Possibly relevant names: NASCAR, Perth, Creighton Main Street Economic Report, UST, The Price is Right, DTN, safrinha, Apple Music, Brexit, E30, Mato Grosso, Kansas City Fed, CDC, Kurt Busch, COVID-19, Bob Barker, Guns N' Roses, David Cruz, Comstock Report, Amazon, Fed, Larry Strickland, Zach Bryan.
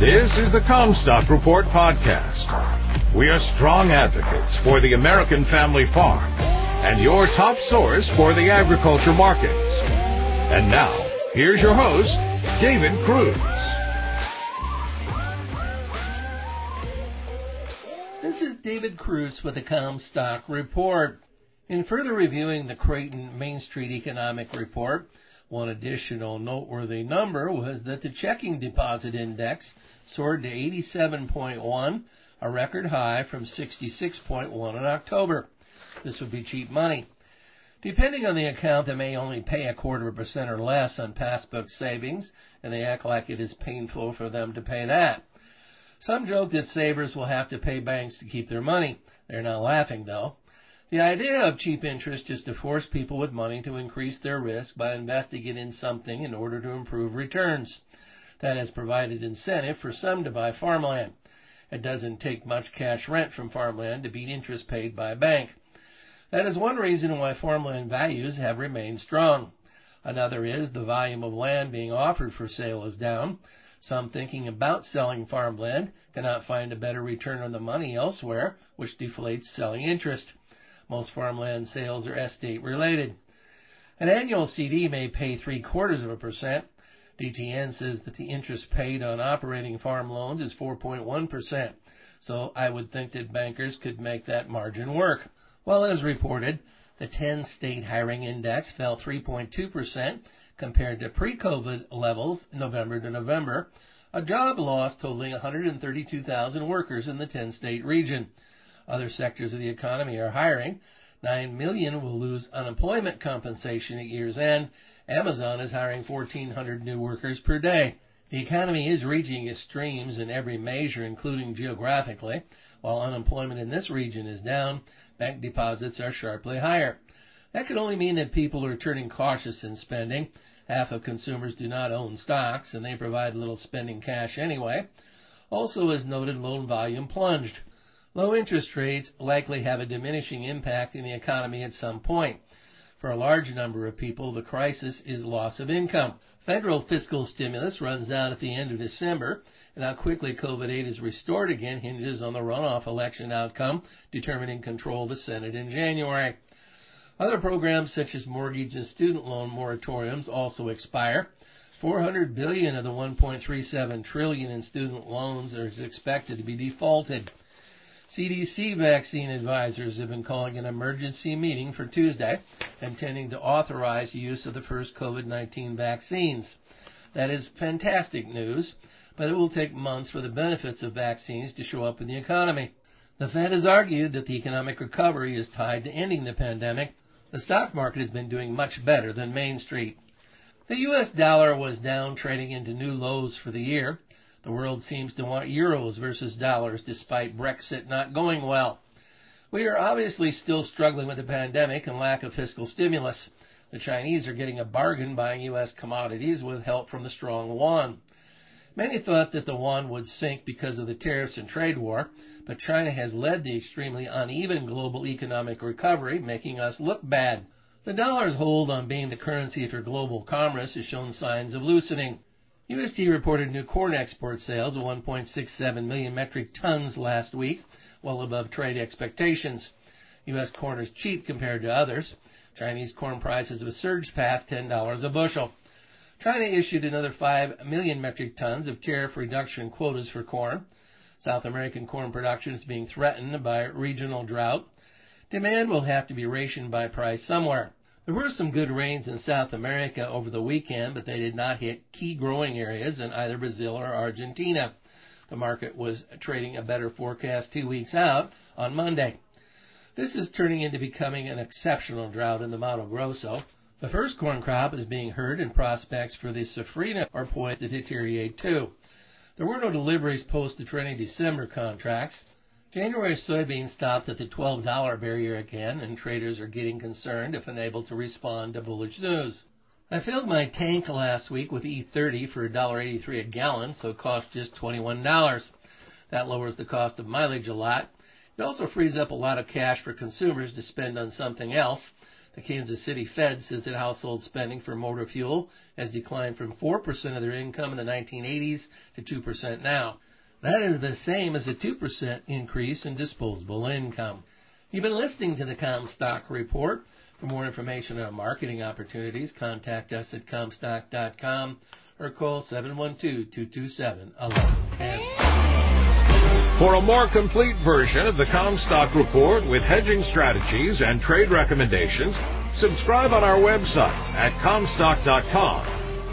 This is the Comstock Report podcast. We are strong advocates for the American family farm and your top source for the agriculture markets. And now, here's your host, David Cruz. This is David Cruz with the Comstock Report. In further reviewing the Creighton Main Street Economic Report, one additional noteworthy number was that the checking deposit index soared to 87.1, a record high from 66.1 in October. This would be cheap money. Depending on the account, they may only pay 0.25% or less on passbook savings, and they act like it is painful for them to pay that. Some joke that savers will have to pay banks to keep their money. They're not laughing, though. The idea of cheap interest is to force people with money to increase their risk by investing it in something in order to improve returns. That has provided incentive for some to buy farmland. It doesn't take much cash rent from farmland to beat interest paid by a bank. That is one reason why farmland values have remained strong. Another is the volume of land being offered for sale is down. Some thinking about selling farmland cannot find a better return on the money elsewhere, which deflates selling interest. Most farmland sales are estate related. An annual CD may pay 0.75%. DTN says that the interest paid on operating farm loans is 4.1%, so I would think that bankers could make that margin work. Well, as reported, the 10-state hiring index fell 3.2% compared to pre-COVID levels November to November, a job loss totaling 132,000 workers in the 10-state region. Other sectors of the economy are hiring. 9 million will lose unemployment compensation at year's end. Amazon is hiring 1,400 new workers per day. The economy is reaching extremes in every measure, including geographically. While unemployment in this region is down, bank deposits are sharply higher. That could only mean that people are turning cautious in spending. Half of consumers do not own stocks, and they provide little spending cash anyway. Also, as noted, loan volume plunged. Low interest rates likely have a diminishing impact in the economy at some point. For a large number of people, the crisis is loss of income. Federal fiscal stimulus runs out at the end of December, and how quickly COVID aid is restored again hinges on the runoff election outcome, determining control of the Senate in January. Other programs such as mortgage and student loan moratoriums also expire. $400 billion of the $1.37 trillion in student loans is expected to be defaulted. CDC vaccine advisors have been calling an emergency meeting for Tuesday, intending to authorize use of the first COVID-19 vaccines. That is fantastic news, but it will take months for the benefits of vaccines to show up in the economy. The Fed has argued that the economic recovery is tied to ending the pandemic. The stock market has been doing much better than Main Street. The U.S. dollar was down, trading into new lows for the year. The world seems to want euros versus dollars despite Brexit not going well. We are obviously still struggling with the pandemic and lack of fiscal stimulus. The Chinese are getting a bargain buying U.S. commodities with help from the strong yuan. Many thought that the yuan would sink because of the tariffs and trade war, but China has led the extremely uneven global economic recovery, making us look bad. The dollar's hold on being the currency for global commerce has shown signs of loosening. UST reported new corn export sales of 1.67 million metric tons last week, well above trade expectations. U.S. corn is cheap compared to others. Chinese corn prices have surged past $10 a bushel. China issued another 5 million metric tons of tariff reduction quotas for corn. South American corn production is being threatened by regional drought. Demand will have to be rationed by price somewhere. There were some good rains in South America over the weekend, but they did not hit key growing areas in either Brazil or Argentina. The market was trading a better forecast 2 weeks out on Monday. This is turning into becoming an exceptional drought in the Mato Grosso. The first corn crop is being hurt, and prospects for the safrinha are poised to deteriorate too. There were no deliveries posted for any December contracts. January soybeans stopped at the $12 barrier again, and traders are getting concerned if unable to respond to bullish news. I filled my tank last week with E30 for $1.83 a gallon, so it cost just $21. That lowers the cost of mileage a lot. It also frees up a lot of cash for consumers to spend on something else. The Kansas City Fed says that household spending for motor fuel has declined from 4% of their income in the 1980s to 2% now. That is the same as a 2% increase in disposable income. You've been listening to the Comstock Report. For more information on marketing opportunities, contact us at comstock.com or call 712-227-1110. For a more complete version of the Comstock Report with hedging strategies and trade recommendations, subscribe on our website at comstock.com.